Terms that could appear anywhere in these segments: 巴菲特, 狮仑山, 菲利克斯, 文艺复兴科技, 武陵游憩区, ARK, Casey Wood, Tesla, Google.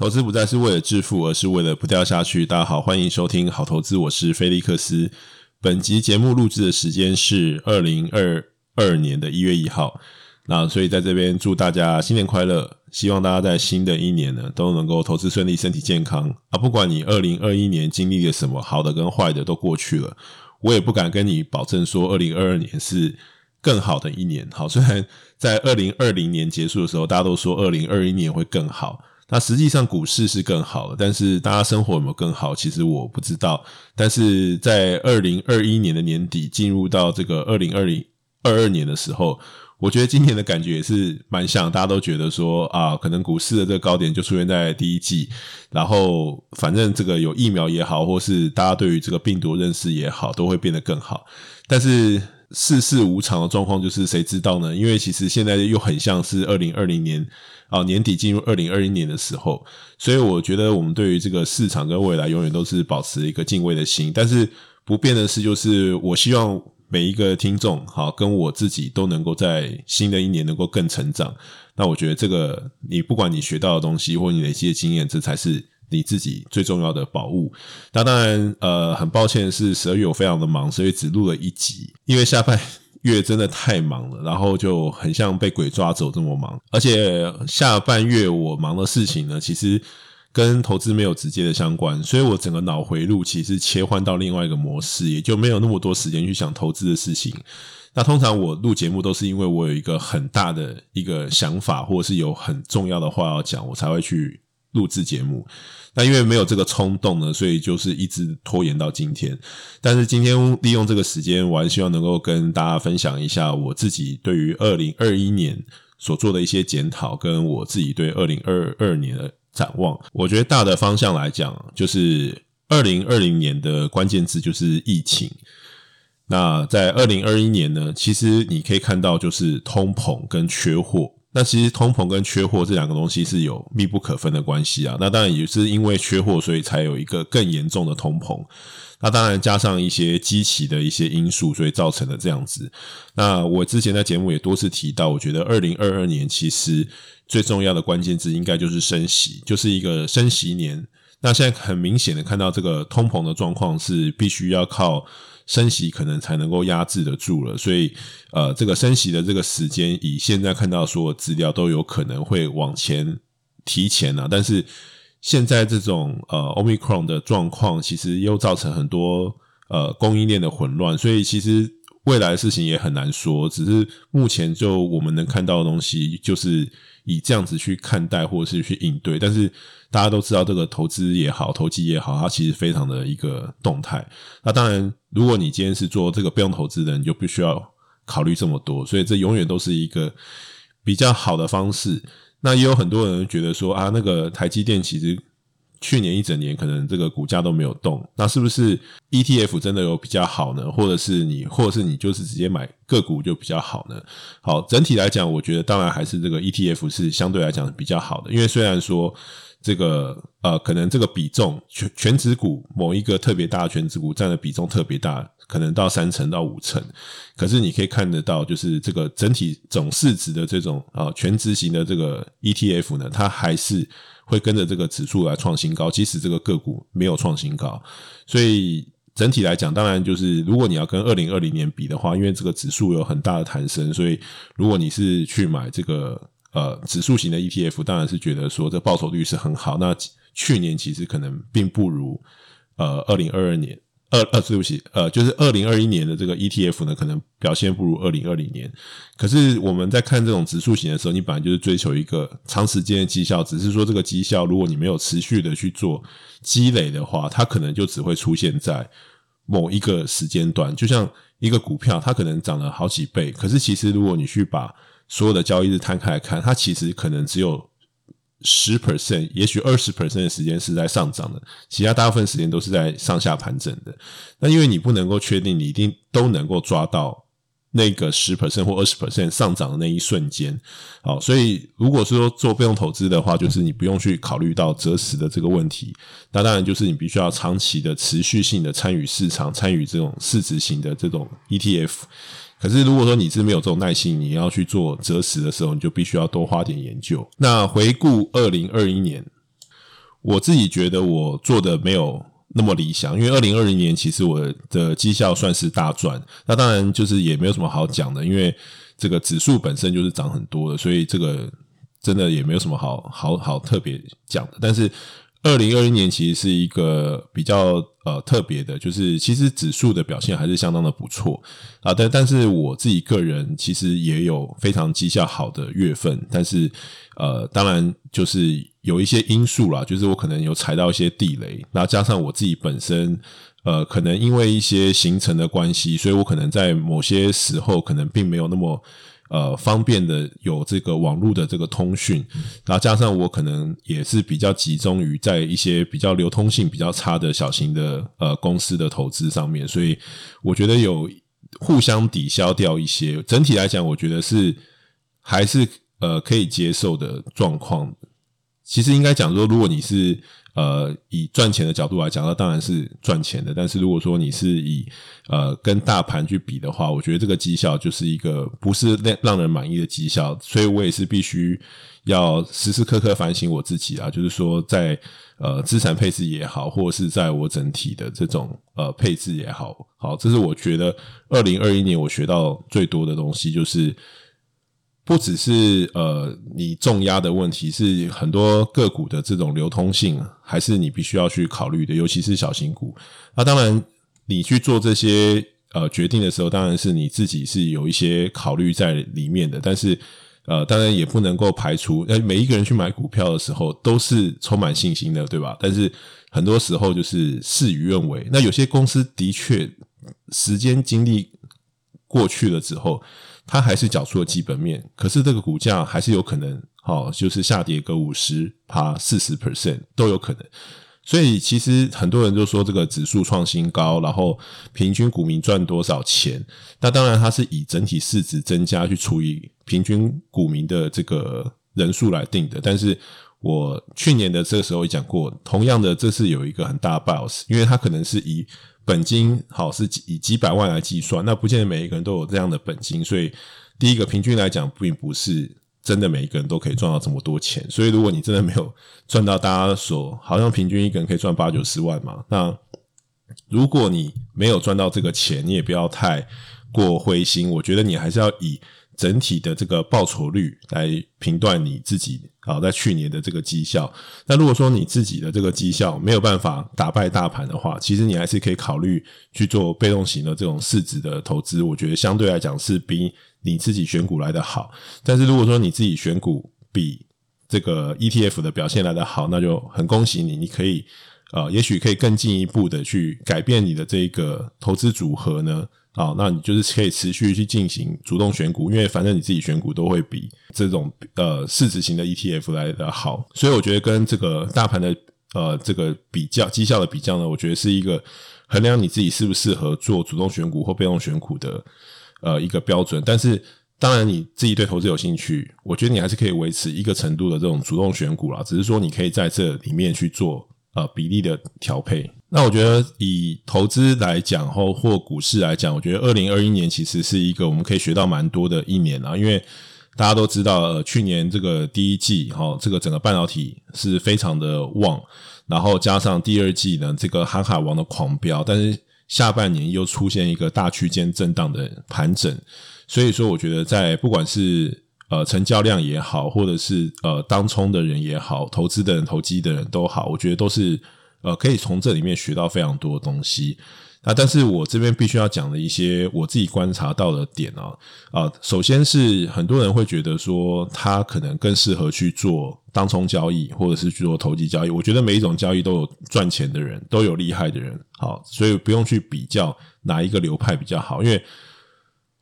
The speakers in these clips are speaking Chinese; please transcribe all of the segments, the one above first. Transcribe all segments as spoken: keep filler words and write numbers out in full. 投资不再是为了致富，而是为了不掉下去。大家好，欢迎收听好投资，我是菲利克斯。本集节目录制的时间是二零二二年的一月一号，那所以在这边祝大家新年快乐，希望大家在新的一年呢都能够投资顺利，身体健康啊！不管你二零二一年经历了什么，好的跟坏的都过去了，我也不敢跟你保证说二零二二年是更好的一年。好，虽然在二零二零年结束的时候大家都说二零二一年会更好，那实际上股市是更好了，但是大家生活有没有更好其实我不知道。但是在二零二一年的年底进入到这个二零二二年的时候，我觉得今年的感觉也是蛮像，大家都觉得说啊，可能股市的这个高点就出现在第一季，然后反正这个有疫苗也好，或是大家对于这个病毒认识也好，都会变得更好。但是世事无常的状况就是谁知道呢？因为其实现在又很像是二零二零年啊年底进入二零二一年的时候，所以我觉得我们对于这个市场跟未来永远都是保持一个敬畏的心。但是不变的是，就是我希望每一个听众好跟我自己都能够在新的一年能够更成长。那我觉得这个你不管你学到的东西或你累积的经验，这才是你自己最重要的宝物。那当然呃，很抱歉的是十二月我非常的忙，所以只录了一集，因为下半月真的太忙了，然后就很像被鬼抓走这么忙。而且下半月我忙的事情呢其实跟投资没有直接的相关，所以我整个脑回路其实切换到另外一个模式，也就没有那么多时间去想投资的事情。那通常我录节目都是因为我有一个很大的一个想法，或者是有很重要的话要讲，我才会去录制节目。那因为没有这个冲动呢，所以就是一直拖延到今天。但是今天利用这个时间，我还希望能够跟大家分享一下我自己对于二零二一年所做的一些检讨，跟我自己对二零二二年的展望。我觉得大的方向来讲，就是二零二零年的关键字就是疫情。那在二零二一年呢，其实你可以看到就是通膨跟缺货。那其实通膨跟缺货这两个东西是有密不可分的关系啊。那当然也是因为缺货，所以才有一个更严重的通膨。那当然加上一些基期的一些因素，所以造成了这样子。那我之前在节目也多次提到，我觉得二零二二年其实最重要的关键字应该就是升息，就是一个升息年。那现在很明显的看到这个通膨的状况是必须要靠升息可能才能够压制得住了，所以呃，这个升息的这个时间以现在看到所有资料都有可能会往前提前啊，但是现在这种呃 Omicron 的状况其实又造成很多呃供应链的混乱，所以其实未来的事情也很难说，只是目前就我们能看到的东西就是以这样子去看待或者是去应对。但是大家都知道这个投资也好，投机也好，它其实非常的一个动态。那当然如果你今天是做这个被动投资的人，你就不需要考虑这么多，所以这永远都是一个比较好的方式。那也有很多人觉得说啊，那个台积电其实去年一整年可能这个股价都没有动，那是不是 E T F 真的有比较好呢？或者是你或者是你就是直接买个股就比较好呢？好，整体来讲我觉得当然还是这个 E T F 是相对来讲比较好的，因为虽然说这个呃，可能这个比重权值股某一个特别大的权值股占的比重特别大，可能到三成到五成，可是你可以看得到就是这个整体总市值的这种呃权值型的这个 E T F 呢，它还是会跟着这个指数来创新高，即使这个个股没有创新高。所以整体来讲，当然就是如果你要跟二零二零年比的话，因为这个指数有很大的弹升，所以如果你是去买这个呃，指数型的 E T F 当然是觉得说这报酬率是很好，那去年其实可能并不如呃二零二二年呃呃对不起呃就是二零二一年的这个 E T F 呢可能表现不如二零二零年。可是我们在看这种指数型的时候，你本来就是追求一个长时间的绩效，只是说这个绩效如果你没有持续的去做积累的话，它可能就只会出现在某一个时间段。就像一个股票它可能涨了好几倍，可是其实如果你去把所有的交易日摊开来看，它其实可能只有 百分之十 也许 百分之二十 的时间是在上涨的，其他大部分时间都是在上下盘整的。那因为你不能够确定你一定都能够抓到那个 百分之十 或 百分之二十 上涨的那一瞬间。好，所以如果说做被动投资的话，就是你不用去考虑到择时的这个问题，那当然就是你必须要长期的持续性的参与市场，参与这种市值型的这种 E T F。可是如果说你是没有这种耐心，你要去做择时的时候，你就必须要多花点研究。那回顾二零二一年，我自己觉得我做的没有那么理想，因为二零二零年其实我的绩效算是大赚，那当然就是也没有什么好讲的，因为这个指数本身就是涨很多的，所以这个真的也没有什么好好好特别讲的。但是二零二零年其实是一个比较呃特别的，就是其实指数的表现还是相当的不错啊，但但是我自己个人其实也有非常绩效好的月份，但是呃当然就是有一些因素啦，就是我可能有踩到一些地雷，然后加上我自己本身呃可能因为一些行程的关系，所以我可能在某些时候可能并没有那么呃，方便的有这个网络的这个通讯，然后加上我可能也是比较集中于在一些比较流通性比较差的小型的呃公司的投资上面，所以我觉得有互相抵消掉一些，整体来讲我觉得是还是呃可以接受的状况。其实应该讲说，如果你是呃以赚钱的角度来讲，那当然是赚钱的，但是如果说你是以呃跟大盘去比的话，我觉得这个绩效就是一个不是让人满意的绩效，所以我也是必须要时时刻刻反省我自己啦，就是说在呃资产配置也好，或是在我整体的这种呃配置也好，好，这是我觉得二零二一年我学到最多的东西，就是不只是呃你重压的问题，是很多个股的这种流通性还是你必须要去考虑的，尤其是小型股。那当然你去做这些呃决定的时候，当然是你自己是有一些考虑在里面的，但是呃当然也不能够排除每一个人去买股票的时候都是充满信心的，对吧？但是很多时候就是事与愿违，那有些公司的确时间精力过去了之后，它还是缴出了基本面，可是这个股价还是有可能、哦、就是下跌个 百分之五十 百分之四十 都有可能。所以其实很多人就说这个指数创新高，然后平均股民赚多少钱，那当然它是以整体市值增加去除以平均股民的这个人数来定的，但是我去年的这个时候也讲过，同样的这是有一个很大的 bias， 因为它可能是以本金好是以几百万来计算，那不见得每一个人都有这样的本金，所以第一个平均来讲并不是真的每一个人都可以赚到这么多钱，所以如果你真的没有赚到大家所好像平均一个人可以赚八九十万嘛，那如果你没有赚到这个钱，你也不要太过灰心，我觉得你还是要以整体的这个报酬率来评断你自己好在去年的这个绩效。那如果说你自己的这个绩效没有办法打败大盘的话，其实你还是可以考虑去做被动型的这种市值的投资，我觉得相对来讲是比你自己选股来的好。但是如果说你自己选股比这个 E T F 的表现来的好，那就很恭喜你，你可以呃，也许可以更进一步的去改变你的这个投资组合呢，好，那你就是可以持续去进行主动选股，因为反正你自己选股都会比这种呃市值型的 E T F 来的好，所以我觉得跟这个大盘的呃这个比较绩效的比较呢，我觉得是一个衡量你自己适不适合做主动选股或被动选股的呃一个标准。但是当然你自己对投资有兴趣，我觉得你还是可以维持一个程度的这种主动选股啦，只是说你可以在这里面去做呃比例的调配。那我觉得以投资来讲或或股市来讲，我觉得二零二一年其实是一个我们可以学到蛮多的一年啦，因为大家都知道呃去年这个第一季齁、哦、这个整个半导体是非常的旺，然后加上第二季呢这个航海王的狂飙，但是下半年又出现一个大区间震荡的盘整，所以说我觉得在不管是呃，成交量也好，或者是呃当冲的人也好，投资的人、投机的人都好，我觉得都是呃可以从这里面学到非常多的东西。那但是我这边必须要讲的一些我自己观察到的点啊，呃，首先是很多人会觉得说他可能更适合去做当冲交易，或者是去做投机交易。我觉得每一种交易都有赚钱的人，都有厉害的人，好，所以不用去比较哪一个流派比较好，因为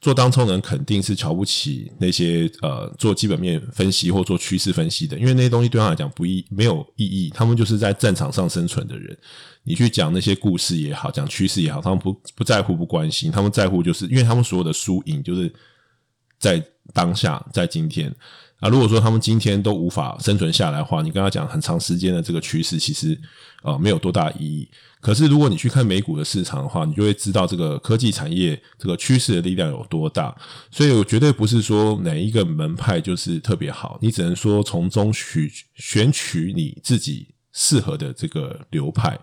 做当冲人肯定是瞧不起那些呃做基本面分析或做趋势分析的，因为那些东西对他来讲不意没有意义，他们就是在战场上生存的人。你去讲那些故事也好，讲趋势也好，他们不不在乎不关心，他们在乎就是因为他们所有的输赢就是在当下，在今天啊。如果说他们今天都无法生存下来的话，你跟他讲很长时间的这个趋势，其实呃没有多大意义。可是如果你去看美股的市场的话，你就会知道这个科技产业这个趋势的力量有多大，所以我绝对不是说哪一个门派就是特别好，你只能说从中选取你自己适合的这个流派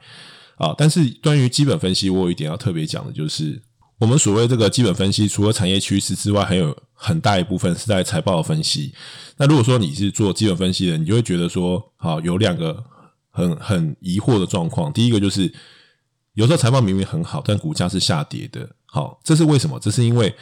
啊。但是关于基本分析，我有一点要特别讲的就是，我们所谓这个基本分析，除了产业趋势之外，还有很大一部分是在财报的分析。那如果说你是做基本分析的，你就会觉得说，好，有两个很很疑惑的状况。第一个就是，有时候财报明明很好，但股价是下跌的。好，这是为什么？这是因为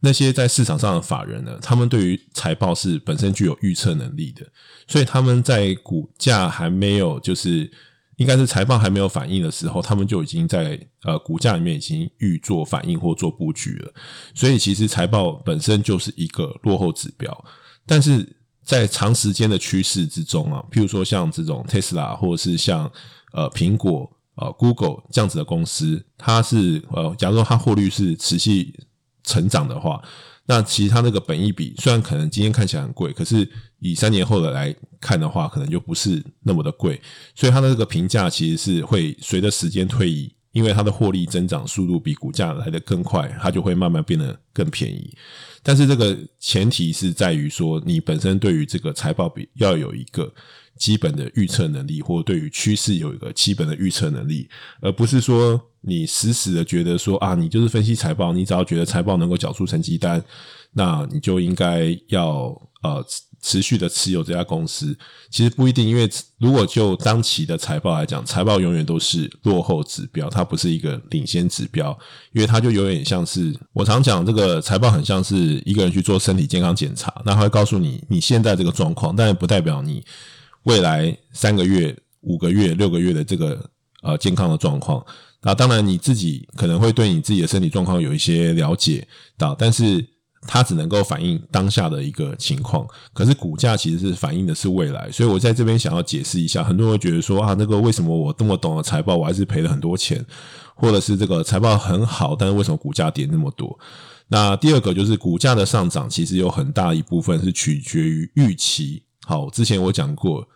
那些在市场上的法人呢，他们对于财报是本身具有预测能力的，所以他们在股价还没有就是应该是财报还没有反应的时候，他们就已经在呃股价里面已经预做反应或做布局了。所以其实财报本身就是一个落后指标，但是在长时间的趋势之中啊，譬如说像这种 Tesla 或者是像呃苹果、呃 Google 这样子的公司，它是呃假如说它获利是持续成长的话，那其实它那个本益比虽然可能今天看起来很贵，可是以三年后的来看的话，可能就不是那么的贵，所以它的这个评价其实是会随着时间推移，因为它的获利增长速度比股价来得更快，它就会慢慢变得更便宜。但是这个前提是在于说，你本身对于这个财报比要有一个基本的预测能力，或对于趋势有一个基本的预测能力，而不是说你死死的觉得说啊，你就是分析财报，你只要觉得财报能够缴出成绩单，那你就应该要呃持续的持有这家公司。其实不一定，因为如果就当期的财报来讲，财报永远都是落后指标，它不是一个领先指标，因为它就有点像是我常讲这个财报很像是一个人去做身体健康检查，那它会告诉你你现在这个状况，但不代表你未来三个月、五个月、六个月的这个呃健康的状况。那当然你自己可能会对你自己的身体状况有一些了解，但是它只能够反映当下的一个情况，可是股价其实是反映的是未来。所以我在这边想要解释一下，很多人会觉得说啊，那个为什么我这么懂的财报我还是赔了很多钱，或者是这个财报很好，但是为什么股价跌那么多。那第二个就是股价的上涨其实有很大一部分是取决于预期。好，之前我讲过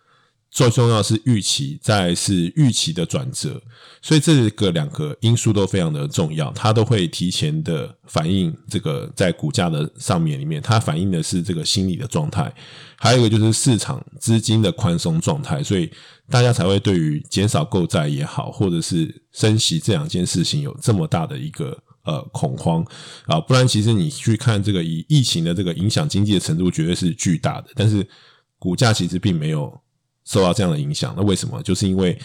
最重要的是预期，再来是预期的转折，所以这个两个因素都非常的重要，它都会提前的反映这个在股价的上面里面，它反映的是这个心理的状态，还有一个就是市场资金的宽松状态，所以大家才会对于减少购债也好，或者是升息这两件事情有这么大的一个呃恐慌啊，不然其实你去看这个以疫情的这个影响经济的程度绝对是巨大的，但是股价其实并没有受到这样的影响。那为什么？就是因为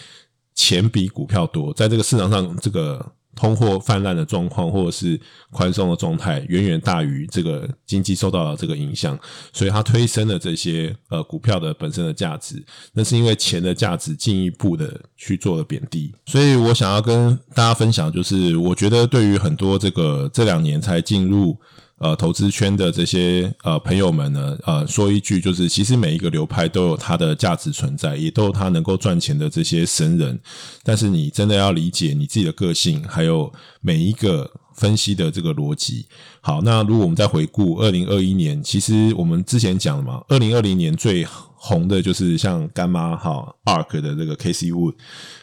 钱比股票多，在这个市场上这个通货泛滥的状况或者是宽松的状态远远大于这个经济受到的这个影响，所以它推升了这些呃股票的本身的价值，那是因为钱的价值进一步的去做了贬低。所以我想要跟大家分享，就是我觉得对于很多这个这两年才进入呃，投资圈的这些呃朋友们呢，呃，说一句就是，其实每一个流派都有它的价值存在，也都有它能够赚钱的这些神人。但是你真的要理解你自己的个性，还有每一个分析的这个逻辑。好，那如果我们再回顾二零二一年，其实我们之前讲了嘛，二零二零年最红的就是像干妈哈 A R K 的这个 Casey Wood，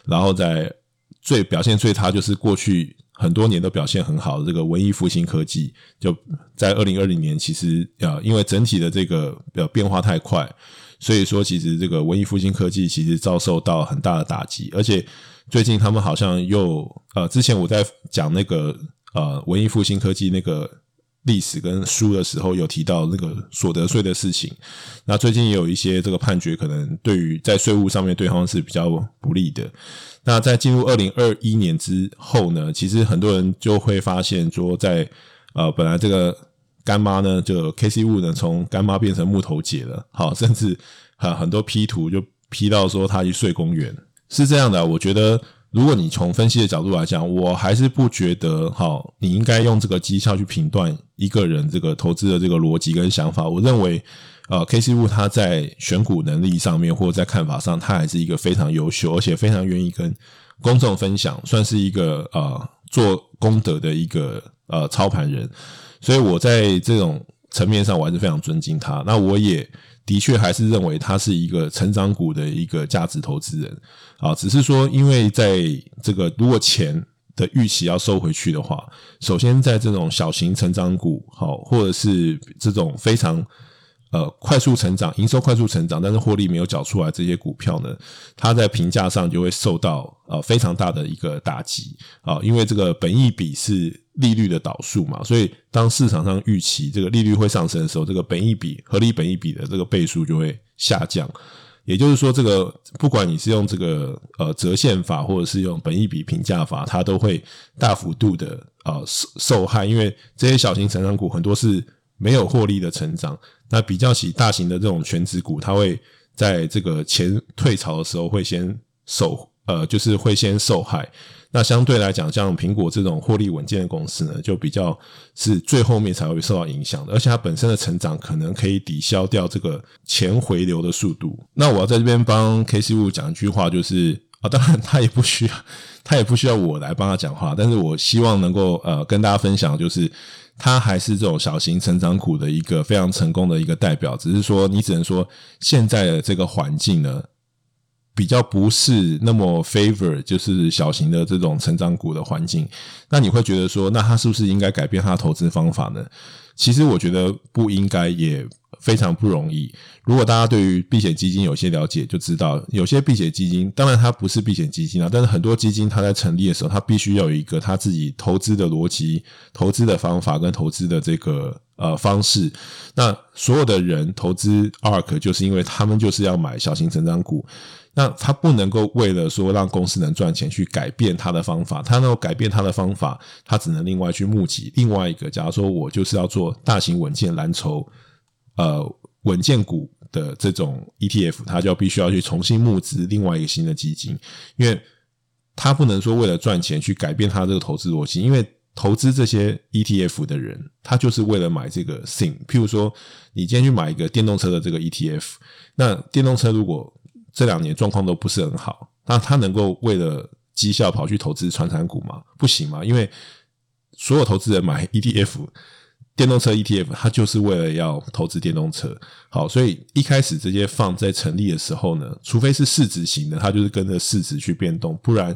然后在最表现最差就是过去很多年都表现很好的这个文艺复兴科技，就在二零二零年其实呃，因为整体的这个呃变化太快，所以说其实这个文艺复兴科技其实遭受到很大的打击，而且最近他们好像又呃，之前我在讲那个呃文艺复兴科技那个历史跟书的时候有提到那个所得税的事情，那最近也有一些这个判决可能对于在税务上面对他们是比较不利的。那在进入二零二一年之后呢，其实很多人就会发现说在呃本来这个干妈呢，就 Casey Wood 呢从干妈变成木头姐了，好，甚至、呃、很多 P 图就 P 到说他去睡公园是这样的、啊、我觉得如果你从分析的角度来讲，我还是不觉得好，你应该用这个绩效去评断一个人这个投资的这个逻辑跟想法。我认为呃 Casey Wood 他在选股能力上面或者在看法上，他还是一个非常优秀，而且非常愿意跟公众分享，算是一个呃做功德的一个呃操盘人。所以我在这种层面上我还是非常尊敬他，那我也的确还是认为他是一个成长股的一个价值投资人啊，只是说因为在这个如果钱的预期要收回去的话，首先在这种小型成长股好，或者是这种非常呃快速成长，营收快速成长，但是获利没有缴出来这些股票呢，它在评价上就会受到呃非常大的一个打击啊、呃，因为这个本益比是利率的导数嘛，所以当市场上预期这个利率会上升的时候，这个本益比合理本益比的这个倍数就会下降。也就是说，这个不管你是用这个呃折现法，或者是用本益比评价法，它都会大幅度的呃受害，因为这些小型成长股很多是没有获利的成长，那比较起大型的这种全职股，它会在这个前退潮的时候会先受呃就是会先受害。那相对来讲，像苹果这种获利稳健的公司呢，就比较是最后面才会受到影响的，而且它本身的成长可能可以抵消掉这个钱回流的速度。那我要在这边帮 Casey Wood 讲一句话，就是啊，当然他也不需要，他也不需要我来帮他讲话，但是我希望能够呃跟大家分享，就是他还是这种小型成长股的一个非常成功的一个代表，只是说你只能说现在的这个环境呢，比较不是那么 favor 就是小型的这种成长股的环境。那你会觉得说，那他是不是应该改变他的投资方法呢？其实我觉得不应该，也非常不容易。如果大家对于避险基金有些了解，就知道有些避险基金，当然它不是避险基金啊，但是很多基金它在成立的时候，它必须有一个它自己投资的逻辑、投资的方法跟投资的这个呃方式。那所有的人投资 A R K 就是因为他们就是要买小型成长股，那他不能够为了说让公司能赚钱去改变他的方法，他能够改变他的方法，他只能另外去募集另外一个。假如说我就是要做大型稳健蓝筹呃稳健股的这种 E T F， 他就必须要去重新募资另外一个新的基金，因为他不能说为了赚钱去改变他这个投资逻辑，因为投资这些 E T F 的人，他就是为了买这个 thing。 譬如说你今天去买一个电动车的这个 E T F， 那电动车如果这两年状况都不是很好，那他能够为了绩效跑去投资传产股吗？不行嘛，因为所有投资人买 E T F， 电动车 E T F， 他就是为了要投资电动车。好，所以一开始这些 fund 在成立的时候呢，除非是市值型的，他就是跟着市值去变动，不然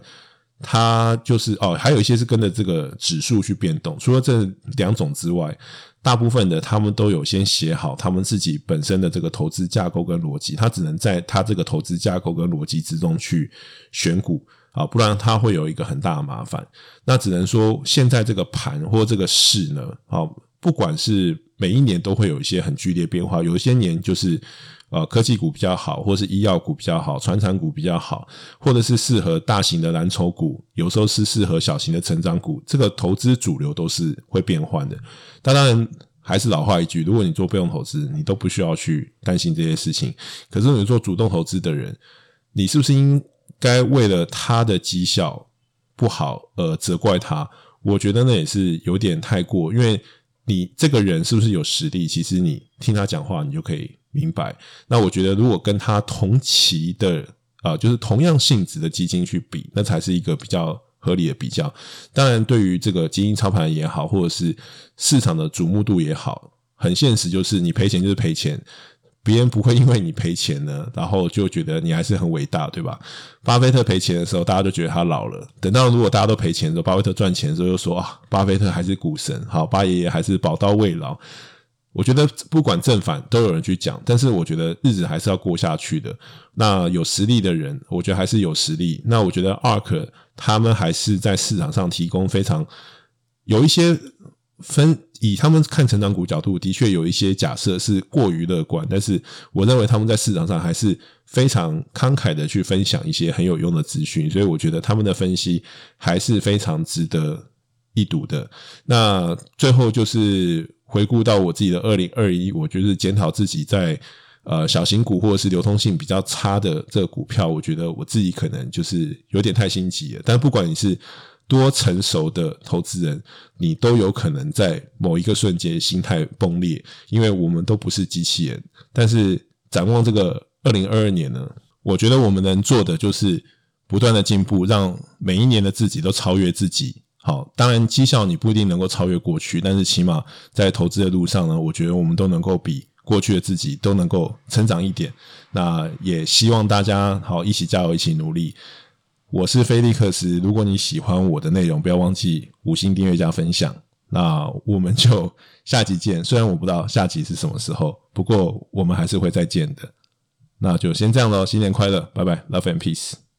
他就是哦，还有一些是跟着这个指数去变动。除了这两种之外，大部分的他们都有先写好他们自己本身的这个投资架构跟逻辑，他只能在他这个投资架构跟逻辑之中去选股啊，不然他会有一个很大的麻烦。那只能说现在这个盘或这个市呢，啊，不管是每一年都会有一些很剧烈变化，有一些年就是呃，科技股比较好，或是医药股比较好，传产股比较好，或者是适合大型的蓝筹股，有时候是适合小型的成长股，这个投资主流都是会变换的。但当然还是老话一句，如果你做被动投资，你都不需要去担心这些事情。可是你做主动投资的人，你是不是应该为了他的绩效不好而责怪他？我觉得那也是有点太过，因为你这个人是不是有实力，其实你听他讲话你就可以明白。那我觉得如果跟他同期的啊、呃，就是同样性质的基金去比，那才是一个比较合理的比较。当然对于这个基金操盘也好，或者是市场的瞩目度也好，很现实，就是你赔钱就是赔钱，别人不会因为你赔钱呢，然后就觉得你还是很伟大，对吧？巴菲特赔钱的时候大家就觉得他老了，等到如果大家都赔钱的时候，巴菲特赚钱的时候就说啊，巴菲特还是股神，好，巴爷爷还是宝刀未老。我觉得不管正反都有人去讲，但是我觉得日子还是要过下去的。那有实力的人，我觉得还是有实力。那我觉得 A R K 他们还是在市场上提供非常有一些分，以他们看成长股角度的确有一些假设是过于乐观，但是我认为他们在市场上还是非常慷慨的去分享一些很有用的资讯，所以我觉得他们的分析还是非常值得一睹的。那最后就是回顾到我自己的二零二一，我就是检讨自己在呃小型股或者是流通性比较差的这个股票，我觉得我自己可能就是有点太心急了。但不管你是多成熟的投资人，你都有可能在某一个瞬间心态崩裂，因为我们都不是机器人。但是展望这个二零二二年呢，我觉得我们能做的就是不断的进步，让每一年的自己都超越自己。好，当然绩效你不一定能够超越过去，但是起码在投资的路上呢，我觉得我们都能够比过去的自己都能够成长一点。那也希望大家好，一起加油，一起努力。我是菲利克斯，如果你喜欢我的内容，不要忘记五星订阅加分享。那我们就下集见，虽然我不知道下集是什么时候，不过我们还是会再见的。那就先这样咯，新年快乐，拜拜 ,love and peace。